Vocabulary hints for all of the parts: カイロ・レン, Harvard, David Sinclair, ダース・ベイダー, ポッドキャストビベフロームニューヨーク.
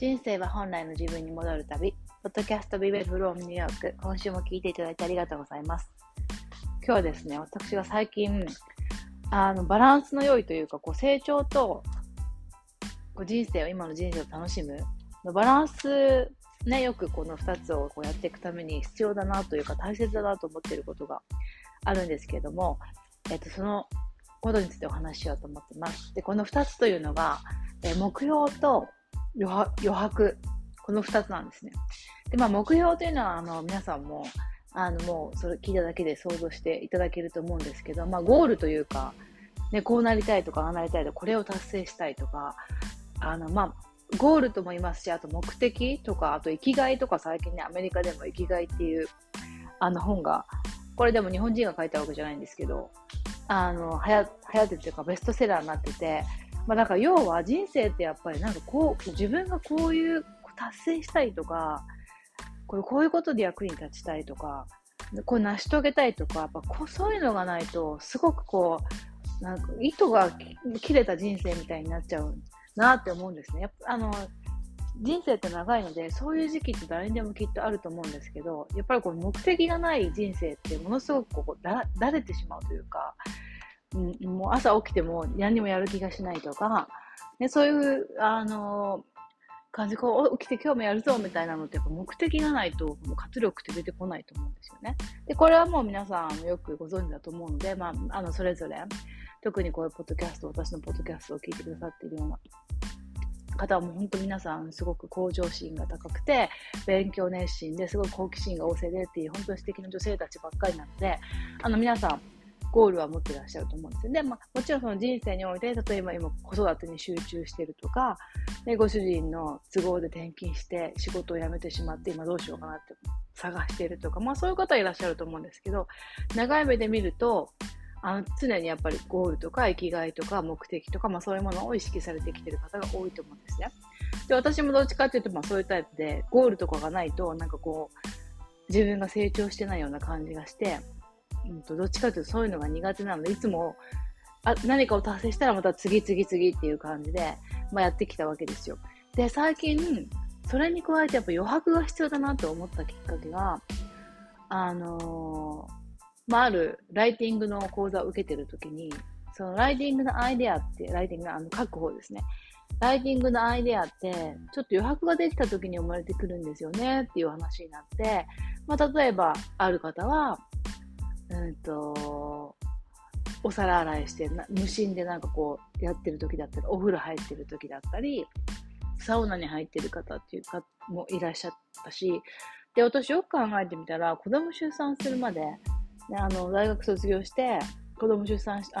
人生は本来の自分に戻る旅、ポッドキャストビベフロームニューヨーク、今週も聞いていただいてありがとうございます。今日はですね、私が最近バランスの良いというか、成長と人生を、今の人生を楽しむのバランスね、よくこの2つをやっていくために必要だなというか、大切だなと思っていることがあるんですけれども、そのことについてお話ししようと思ってます。で、この2つというのが、目標と余白、この2つなんですね。で、目標というのは皆さんももうそれ聞いただけで想像していただけると思うんですけど、ゴールというか、ね、こうなりたいとか、ああなりたいとか、これを達成したいとか、ゴールとも言いますし、あと目的とか、あと生きがいとか、最近ね、アメリカでも生きがいっていう本が、これでも日本人が書いたわけじゃないんですけど、流行ってというかベストセラーになってて、だから要は人生ってやっぱり自分がこういう達成したいとか、こういうことで役に立ちたいとか、これ成し遂げたいとか、やっぱそういうのがないと、すごく糸が切れた人生みたいになっちゃうなって思うんですね。やっぱ人生って長いので、そういう時期って誰にでもきっとあると思うんですけど、やっぱり目的がない人生ってものすごくだれてしまうというか、もう朝起きても何もやる気がしないとか、ね、そういう感じ、起きて今日もやるぞみたいなのって、目的がないと活力って出てこないと思うんですよね。で、これはもう皆さんよくご存知だと思うので、それぞれ、特にこういうポッドキャスト、私のポッドキャストを聞いてくださっているような方はもう本当皆さんすごく向上心が高くて、勉強熱心ですごい好奇心が旺盛でっていう、本当に素敵な女性たちばっかりなので、皆さんゴールは持ってらっしゃると思うんですよ。で、もちろんその人生において、例えば今子育てに集中してるとか、でご主人の都合で転勤して仕事を辞めてしまって、今どうしようかなって探してるとか、そういう方いらっしゃると思うんですけど、長い目で見ると、常にやっぱりゴールとか生きがいとか目的とか、そういうものを意識されてきてる方が多いと思うんですね。で、私もどっちかというと、そういうタイプで、ゴールとかがないと自分が成長してないような感じがして、どっちかというとそういうのが苦手なので、いつも何かを達成したらまた次っていう感じで、やってきたわけですよ。で、最近それに加えてやっぱ余白が必要だなと思ったきっかけが、あるライティングの講座を受けてるときに、そのライティングのアイデアって、ライティングの書く方ですね。ライティングのアイデアって、ちょっと余白ができたときに生まれてくるんですよねっていう話になって、例えばある方は、お皿洗いして無心でやってる時だったり、お風呂入ってる時だったり、サウナに入ってる方っていう方もいらっしゃったし、で、私よく考えてみたら、子供出産するまで、ね、大学卒業して子供出産し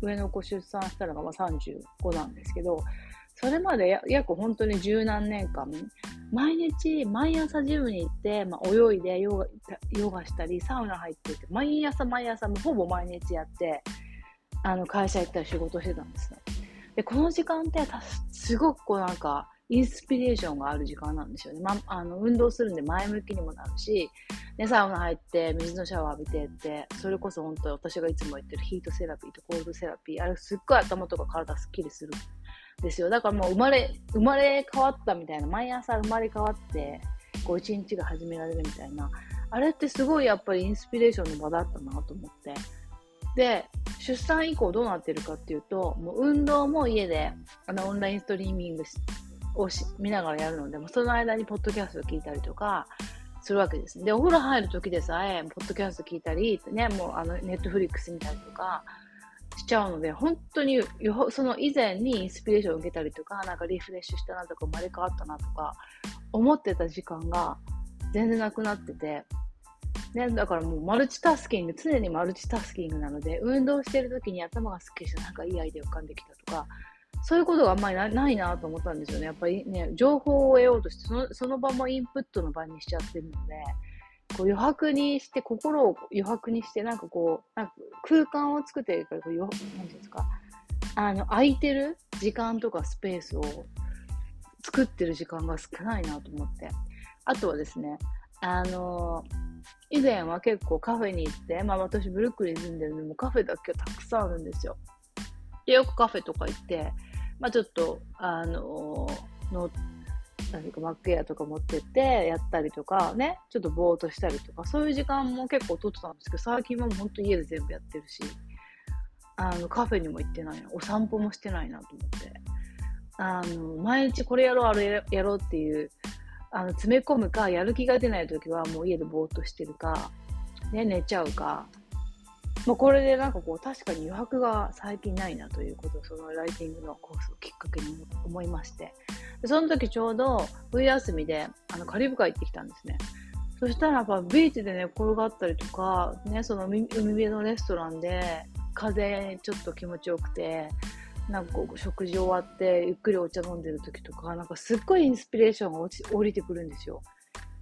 上の子出産したのが35なんですけど、それまで約本当に十何年間、毎朝ジムに行って、泳いでヨガしたり、サウナ入ってて、毎朝ほぼ毎日やって、会社行ったり仕事してたんですね。で、この時間ってすごくインスピレーションがある時間なんですよね。運動するんで前向きにもなるし、ね、サウナ入って水のシャワー浴びてって、それこそ本当に私がいつも言ってるヒートセラピーとコールドセラピー、あれすっごい頭とか体すっきりするんですよ。だからもう生まれ変わったみたいな、毎朝生まれ変わって一日が始められるみたいな、あれってすごいやっぱりインスピレーションの場だったなと思って。で、出産以降どうなってるかっていうと、もう運動も家でオンラインストリーミングを見ながらやるので、その間にポッドキャストを聞いたりとかするわけですね。で、お風呂入る時でさえポッドキャスト聞いたり、ね、もうネットフリックス見たりとかしちゃうので、本当にその以前にインスピレーションを受けたりとか、リフレッシュしたなとか、生まれ変わったなとか思ってた時間が全然なくなってて、ね、だからもう常にマルチタスキングなので、運動してる時に頭がすっきりして、いいアイデア浮かんできたとか、そういうことがあんまりないなと思ったんですよね。やっぱりね、情報を得ようとしてその場もインプットの場にしちゃってるので、余白にして、心を余白にして、空間を作ってるから、何て言うんですか、空いてる時間とかスペースを作ってる時間が少ないなと思って。あとはですね、以前は結構カフェに行って、私ブルックリン住んでるので、もうカフェだけはたくさんあるんですよ。で、よくカフェとか行って、ちょっと、何かバッグエアとか持ってってやったりとかね、ちょっとぼーっとしたりとか、そういう時間も結構取ってたんですけど、最近はもうほんと家で全部やってるし、カフェにも行ってないな、お散歩もしてないなと思って、毎日これやろうあれやろうっていう詰め込むか、やる気が出ない時はもう家でぼーっとしてるか、ね、寝ちゃうか、まあ、これでなんかこう確かに余白が最近ないなということを、そのライティングのコースをきっかけに思いまして、その時ちょうど冬休みでカリブ海行ってきたんですね。そしたらやっぱビーチで寝転がったりとか、ね、その海辺のレストランで風ちょっと気持ちよくて、なんかこう食事終わってゆっくりお茶飲んでる時とか、なんかすっごいインスピレーションが降りてくるんですよ。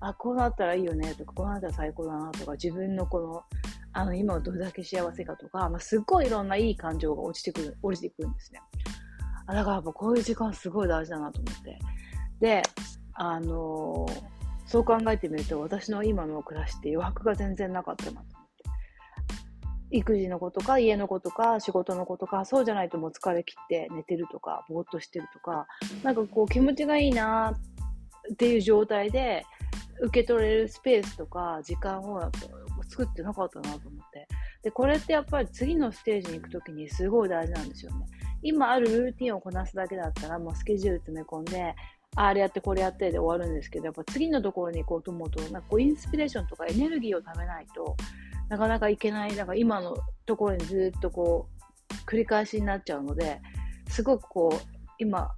あ、こうなったらいいよねとか、こうなったら最高だなとか、自分のこの今はどれだけ幸せかとか、まあ、すっごいいろんないい感情が降りてくるんですね。だからやっぱこういう時間すごい大事だなと思って、でそう考えてみると、私の今の暮らしって余白が全然なかったなと思って、育児のことか家のことか仕事のことか、そうじゃないともう疲れ切って寝てるとかぼーっとしてるとか、なんかこう気持ちがいいなっていう状態で受け取れるスペースとか時間をやっぱ作ってなかったなと思って、でこれってやっぱり次のステージに行くときにすごい大事なんですよね。今あるルーティンをこなすだけだったらもうスケジュール詰め込んであれやってこれやってで終わるんですけど、やっぱ次のところに行こうと思うと、なんかこうインスピレーションとかエネルギーを貯めないとなかなかいけない、なんか今のところにずっとこう繰り返しになっちゃうので、すごくこう今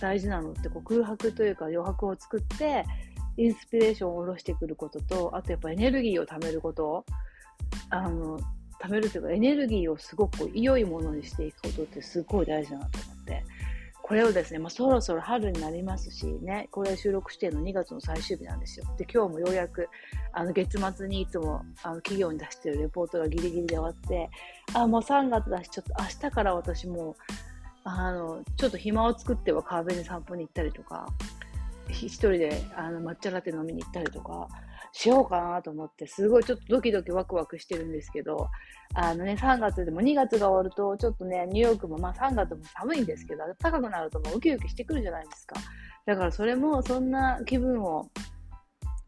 大事なのってこう空白というか余白を作ってインスピレーションを下ろしてくることと、あとやっぱエネルギーを貯めること、貯めるというかエネルギーをすごく良いものにしていくことってすごい大事だなと思って、これをですね、まあ、そろそろ春になりますしね、これ収録してるの2月の最終日なんですよ。で今日もようやく月末にいつも企業に出してるレポートがギリギリで終わって、もう3月だし、ちょっと明日から私もちょっと暇を作っては川辺に散歩に行ったりとか、一人で抹茶ラテ飲みに行ったりとかしようかなと思って、すごいちょっとドキドキワクワクしてるんですけど、3月でも2月が終わるとちょっとね、ニューヨークもまあ3月も寒いんですけど高くなるともうウキウキしてくるじゃないですか。だからそれもそんな気分を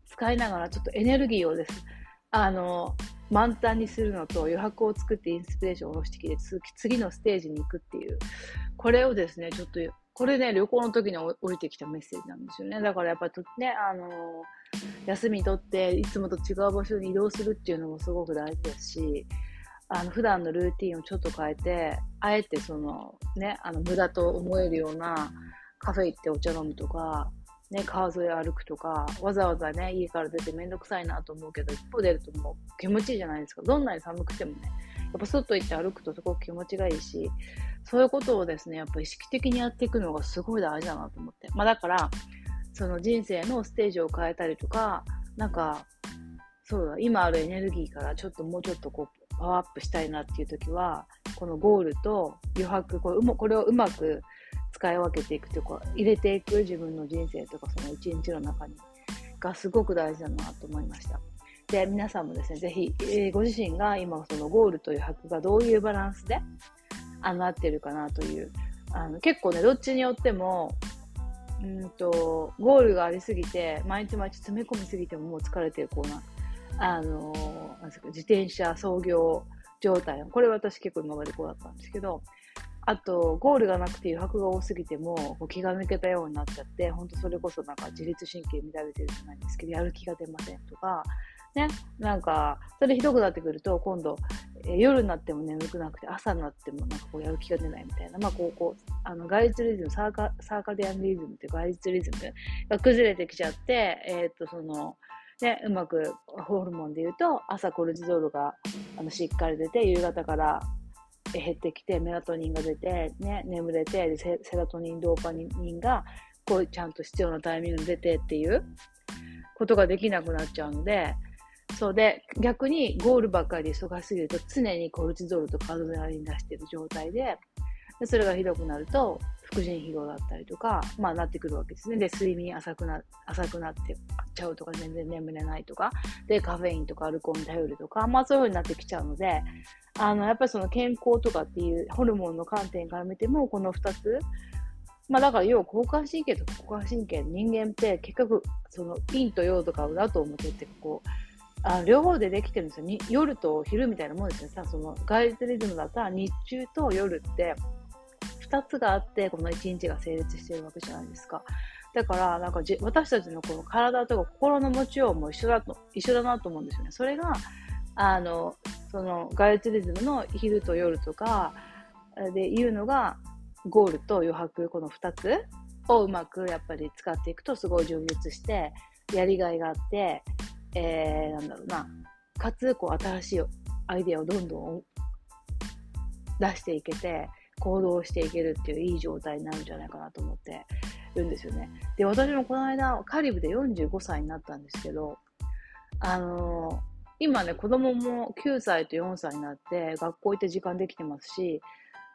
使いながら、ちょっとエネルギーをです満タンにするのと余白を作ってインスピレーションを下ろしてきて次のステージに行くっていう、これをですね、ちょっとこれね、旅行の時に降りてきたメッセージなんですよね。だからやっぱりね、休み取っていつもと違う場所に移動するっていうのもすごく大事ですし、普段のルーティンをちょっと変えて、あえてそのね、無駄と思えるようなカフェ行ってお茶飲むとか、ね、川沿い歩くとか、わざわざね、家から出てめんどくさいなと思うけど、一歩出るともう気持ちいいじゃないですか。どんなに寒くてもね、やっぱ外行って歩くとすごく気持ちがいいし、そういうことをですね、やっぱ意識的にやっていくのがすごい大事だなと思って。まあだから、その人生のステージを変えたりとか、なんか、そうだ、今あるエネルギーからもうちょっとこう、パワーアップしたいなっていう時は、このゴールと余白、これをうまく使い分けていくというか、入れていく自分の人生とか、その一日の中に、がすごく大事だなと思いました。で、皆さんもですね、ぜひ、ご自身が今、そのゴールと余白がどういうバランスで、合ってるかなという、結構ね、どっちによってもゴールがありすぎて毎日毎日詰め込みすぎてももう疲れてる、こうな自転車操業状態、これ私結構今までこうだったんですけど、あとゴールがなくて余白が多すぎても気が抜けたようになっちゃって、本当それこそなんか自律神経乱れてるじゃないんですけど、やる気が出ませんとかね、なんかそれひどくなってくると今度夜になっても眠くなくて、朝になってもなんかこうやる気が出ないみたいな、まあ外出リズム、サーカディアンリズムっていう外出リズムが崩れてきちゃって、ね、うまくホルモンで言うと朝コルチゾールがしっかり出て、夕方から減ってきてメラトニンが出て、ね、眠れて、セラトニンドーパニンがこうちゃんと必要なタイミングで出てっていうことができなくなっちゃうので、そうで逆にゴールばっかり忙しすぎると常にコルチゾールとかアドレナリン出している状態 でそれがひどくなると副腎疲労だったりとか、まあ、なってくるわけですね。で睡眠浅くなってちゃうとか、全然眠れないとかで、カフェインとかアルコールに頼るとか、まあ、そういう風になってきちゃうので、やっぱりその健康とかっていうホルモンの観点から見てもこの2つまあだから要は交感神経とか副交感神経、人間って結局その陰と陽とか裏と表ってこう両方でできてるんですよ。夜と昼みたいなもんですね。さそのガイズリズムだったら日中と夜って2つがあってこの1日が成立してるわけじゃないですか。だからなんか私たちのこの体とか心の持ちようも一緒だなと思うんですよね。それがそのガイズリズムの昼と夜とかでいうのがゴールと余白、この2つをうまくやっぱり使っていくとすごい充実してやりがいがあって、なんだろうな、かつこう新しいアイデアをどんどん出していけて行動していけるっていういい状態になるんじゃないかなと思ってるんですよね。で、私もこの間カリブで45歳になったんですけど、今ね子供も9歳と4歳になって学校行って時間できてますし、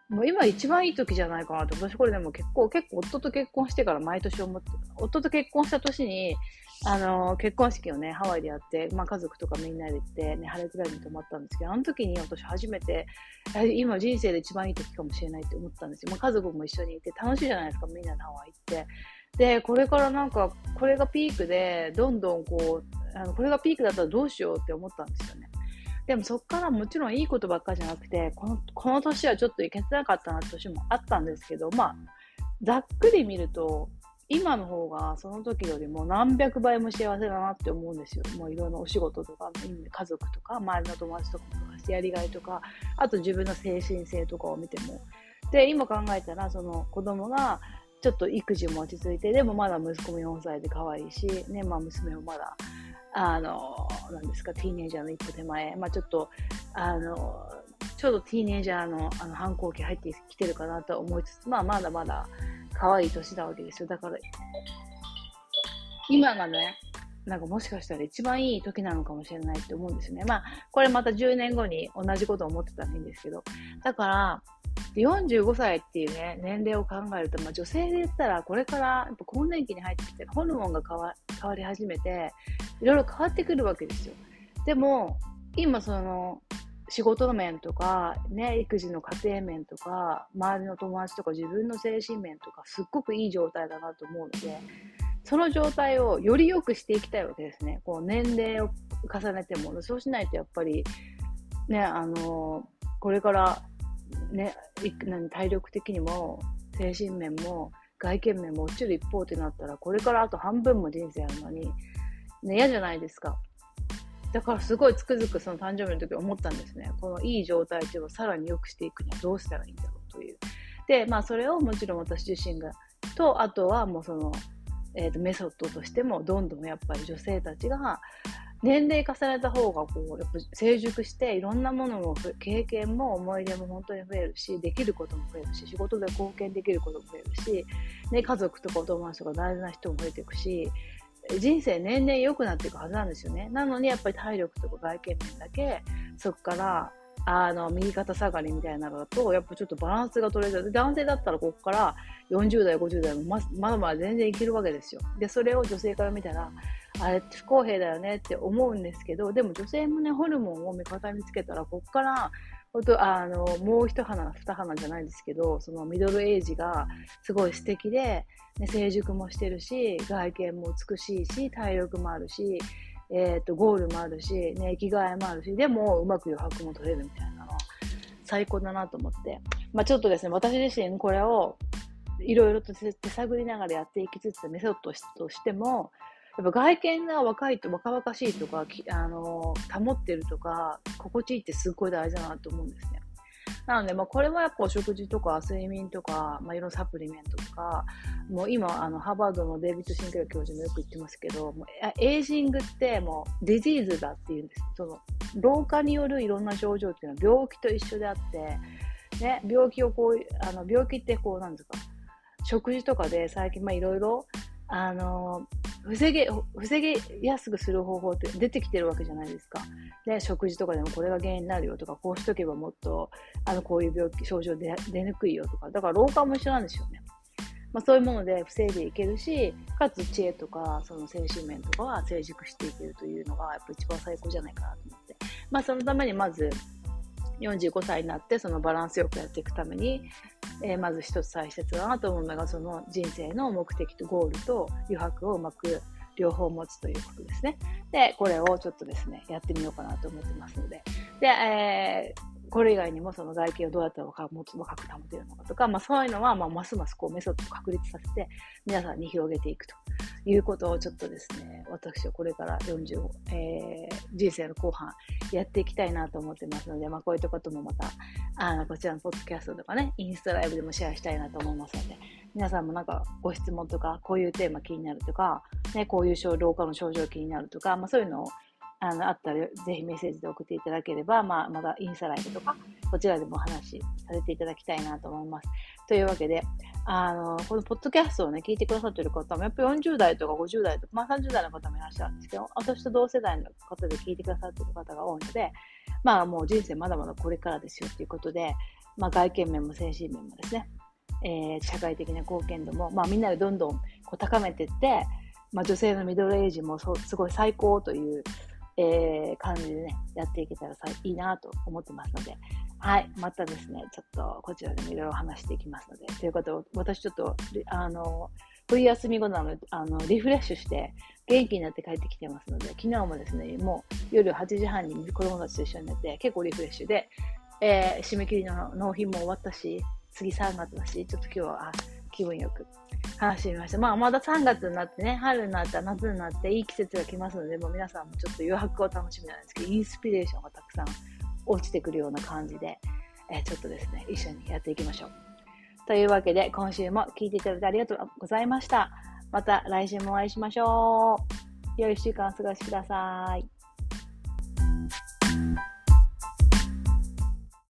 もう今一番いい時じゃないかなと。私これでも結構夫と結婚してから毎年思って、夫と結婚した年に結婚式をねハワイでやって、まあ、家族とかみんなで行って、ね、晴れくらいに泊まったんですけど、あの時に私初めて今人生で一番いい時かもしれないって思ったんですよ。まあ、家族も一緒にいて楽しいじゃないですか、みんなでハワイ行って。でこれからなんかこれがピークでどんどんこうこれがピークだったらどうしようって思ったんですよね。でもそっからもちろんいいことばっかりじゃなくて、この年はちょっといけてなかったなって年もあったんですけど、まあざっくり見ると今の方がその時よりも何百倍も幸せだなって思うんですよ。もういろんなお仕事とか家族とか周りの友達とかやりがいとか、あと自分の精神性とかを見ても。で今考えたらその子供がちょっと育児も落ち着いて、でもまだ息子も4歳で可愛いし、ね、まあ、娘もまだなんですか、ティーネイジャーの一歩手前、まあ、ちょうどティーネイジャーの反抗期入ってきてるかなと思いつつ、まあ、まだまだ可愛い年だわけですよ。だから今がねなんかもしかしたら一番いい時なのかもしれないって思うんですよね。まあこれまた10年後に同じことを思ってたらいいんですけど、だから45歳っていうね年齢を考えると、まあ、女性で言ったらこれからやっぱ更年期に入ってきてホルモンが変わり始めていろいろ変わってくるわけですよ。でも今その仕事の面とか、ね、育児の家庭面とか周りの友達とか自分の精神面とかすっごくいい状態だなと思うので、その状態をより良くしていきたいわけですね。こう年齢を重ねても、そうしないとやっぱりね、これからね、体力的にも精神面も外見面も落ちる一方ってなったら、これからあと半分も人生あるのに、ね、嫌じゃないですか。だからすごいつくづくその誕生日の時思ったんですね。このいい状態っていうのをさらに良くしていくにはどうしたらいいんだろうという。で、まあそれをもちろん私自身がと、あとはもうそのメソッドとしてもどんどんやっぱり女性たちが年齢重ねた方がこうやっぱ成熟していろんなものも経験も思い出も本当に増えるし、できることも増えるし、仕事で貢献できることも増えるし、ね、家族とかお友達とか大事な人も増えていくし、人生年々良くなっていくはずなんですよね。なのにやっぱり体力とか外見面だけそこから右肩下がりみたいなのだとやっぱちょっとバランスが取れず、男性だったらここから40代50代もまだまだ全然いけるわけですよ。でそれを女性から見たらあれって不公平だよねって思うんですけど、でも女性もねホルモンを味方につけたらここからもう一花二花じゃないですけど、そのミドルエイジがすごい素敵で、ね、成熟もしてるし外見も美しいし体力もあるし、ゴールもあるし、ね、生きがいもあるし、でもうまく余白も取れるみたいなの最高だなと思って、まあ、ちょっとですね私自身これをいろいろと手探りながらやっていきつつ、メソッドとしてもやっぱ外見が若々しいとか保ってるとか心地いいってすっごい大事だなと思うんですね。なので、まあ、これはやっぱお食事とか睡眠とか、まあ、いろんなサプリメントとか、もう今ハーバードのデイビッド・シンクレア教授もよく言ってますけど、もうエイジングってもうディジーズだっていうんです。その老化によるいろんな症状っていうのは病気と一緒であって、ね、病気ってこうなんですか、食事とかで最近まあいろいろ防げやすくする方法って出てきてるわけじゃないですか。で食事とかでもこれが原因になるよとか、こうしとけばもっとこういう症状出にくいよとか、だから老化も一緒なんですよね。まあ、そういうもので防いでいけるし、かつ知恵とかその精神面とかは成熟していけるというのがやっぱ一番最高じゃないかなと思って、まあ、そのためにまず45歳になってそのバランスよくやっていくために、まず一つ大切だなと思うのが、その人生の目的とゴールと余白をうまく両方持つということですね。で、これをちょっとですねやってみようかなと思ってますので、で、これ以外にもその外形をどうやったら若く保てるのかとか、まあ、そういうのは、まあ、ますますこうメソッドを確立させて皆さんに広げていくということをちょっとですね、私はこれから40、人生の後半やっていきたいなと思ってますので、まあ、こういったこともまたこちらのポッドキャストとかね、インスタライブでもシェアしたいなと思いますので、皆さんもなんかご質問とか、こういうテーマ気になるとか、ね、こういう老化の症状気になるとか、まあ、そういうのをあったらぜひメッセージで送っていただければ、まあ、まだインスタライブとかこちらでもお話しさせていただきたいなと思います。というわけで、このポッドキャストをね聞いてくださっている方もやっぱり40代とか50代とか、まあ、30代の方もいらっしゃるんですけど、私と同世代の方で聞いてくださっている方が多いので、まあもう人生まだまだこれからですよということで、まあ、外見面も精神面もですね、社会的な貢献度も、まあ、みんなでどんどんこう高めていって、まあ、女性のミドルエイジもすごい最高という感じでねやっていけたらいいなと思ってますので、はい、またですねちょっとこちらでもいろいろ話していきますので、ということを私ちょっと冬休み後なのでリフレッシュして元気になって帰ってきてますので、昨日もですねもう夜8時半に子供たちと一緒になって結構リフレッシュで、締め切りの納品も終わったし、次3月だし、ちょっと今日は気分よく話してみました。まあ、まだ3月になってね、春になったら夏になっていい季節が来ますので、もう皆さんもちょっと余白を楽しみなんですけど、インスピレーションがたくさん落ちてくるような感じで、ちょっとですね一緒にやっていきましょう。というわけで今週も聞いていただいてありがとうございました。また来週もお会いしましょう。良い1週間お過ごしください。